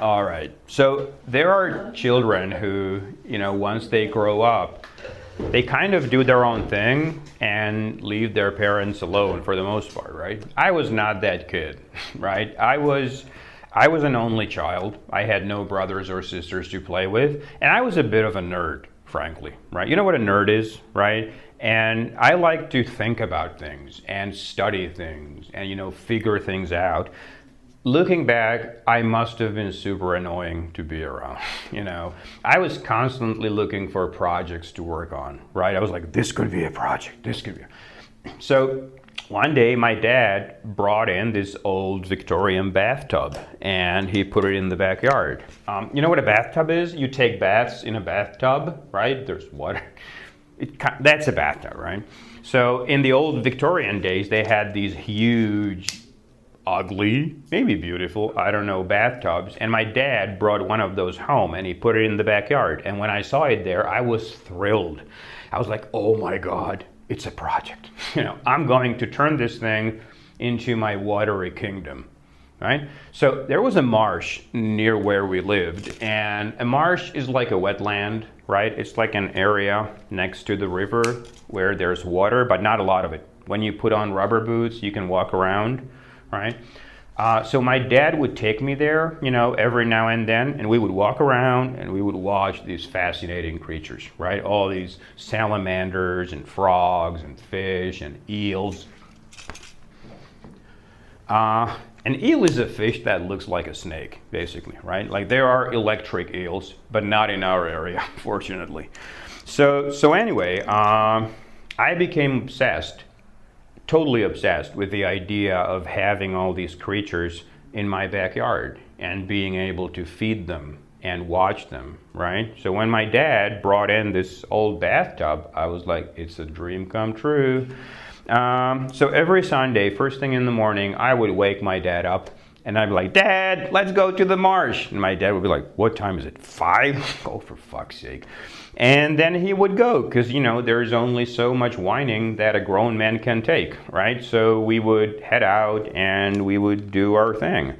All right. So there are children who, once they grow up, they kind of do their own thing and leave their parents alone for the most part, right? I was not that kid, right? I was an only child. I had no brothers or sisters to play with, and I was a bit of a nerd, frankly, right? You know what a nerd is, right? And I like to think about things and study things and, figure things out. Looking back, I must have been super annoying to be around, I was constantly looking for projects to work on, right? I was like, this could be a project, So one day my dad brought in this old Victorian bathtub and he put it in the backyard. You know what a bathtub is? You take baths in a bathtub, right? There's water. That's a bathtub, right? So in the old Victorian days, they had these huge, ugly, maybe beautiful, I don't know, bathtubs. And my dad brought one of those home and he put it in the backyard. And when I saw it there, I was thrilled. I was like, oh my God, it's a project. I'm going to turn this thing into my watery kingdom, right? So there was a marsh near where we lived. And a marsh is like a wetland, right? It's like an area next to the river where there's water, but not a lot of it. When you put on rubber boots, you can walk around, right? So my dad would take me there, every now and then, and we would walk around and we would watch these fascinating creatures, right? All these salamanders and frogs and fish and eels. An eel is a fish that looks like a snake, basically, right? Like there are electric eels, but not in our area, fortunately. So anyway, I became obsessed, totally obsessed with the idea of having all these creatures in my backyard and being able to feed them and watch them, right? So when my dad brought in this old bathtub, I was like, it's a dream come true. So every Sunday, first thing in the morning, I would wake my dad up and I'd be like, Dad, let's go to the marsh. And my dad would be like, what time is it? 5? Oh, for fuck's sake. And then he would go because, there's only so much whining that a grown man can take, right? So we would head out and we would do our thing.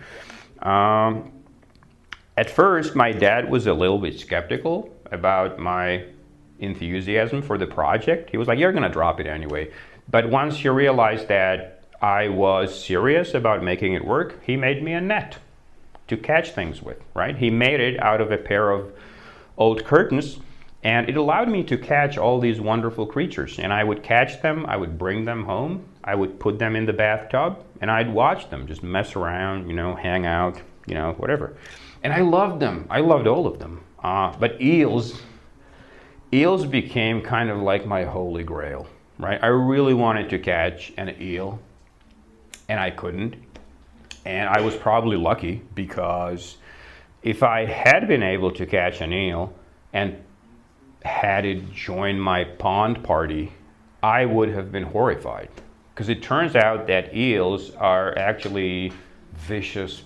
At first, my dad was a little bit skeptical about my enthusiasm for the project. He was like, you're going to drop it anyway. But once he realized that I was serious about making it work, he made me a net to catch things with, right? He made it out of a pair of old curtains, and it allowed me to catch all these wonderful creatures. And I would catch them, I would bring them home, I would put them in the bathtub, and I'd watch them, just mess around, hang out, whatever. And I loved them. I loved all of them. But eels became kind of like my holy grail. Right? I really wanted to catch an eel, and I couldn't. And I was probably lucky, because if I had been able to catch an eel and had it join my pond party, I would have been horrified. Because it turns out that eels are actually vicious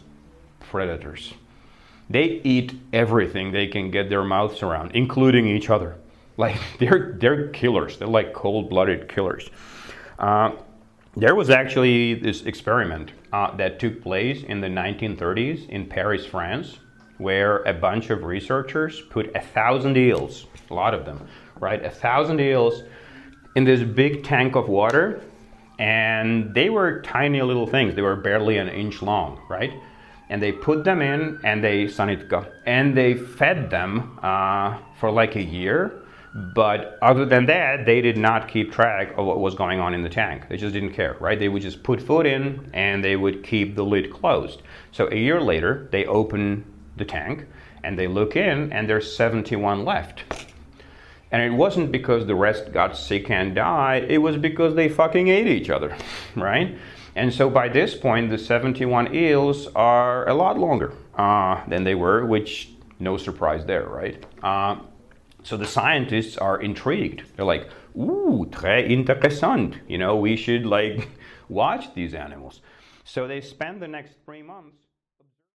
predators. They eat everything they can get their mouths around, including each other. Like they're killers. They're like cold-blooded killers. There was actually this experiment that took place in the 1930s in Paris, France, where a bunch of researchers put 1,000 eels, a lot of them, right? 1,000 eels in this big tank of water, and they were tiny little things. They were barely an inch long, right? And they put them in, and they fed them for like a year. But other than that, they did not keep track of what was going on in the tank. They just didn't care, right? They would just put food in and they would keep the lid closed. So a year later, they open the tank and they look in, and there's 71 left. And it wasn't because the rest got sick and died. It was because they fucking ate each other, right? And so by this point, the 71 eels are a lot longer than they were, which no surprise there, right? So the scientists are intrigued. They're like, ooh, très intéressant. We should watch these animals. So they spend the next 3 months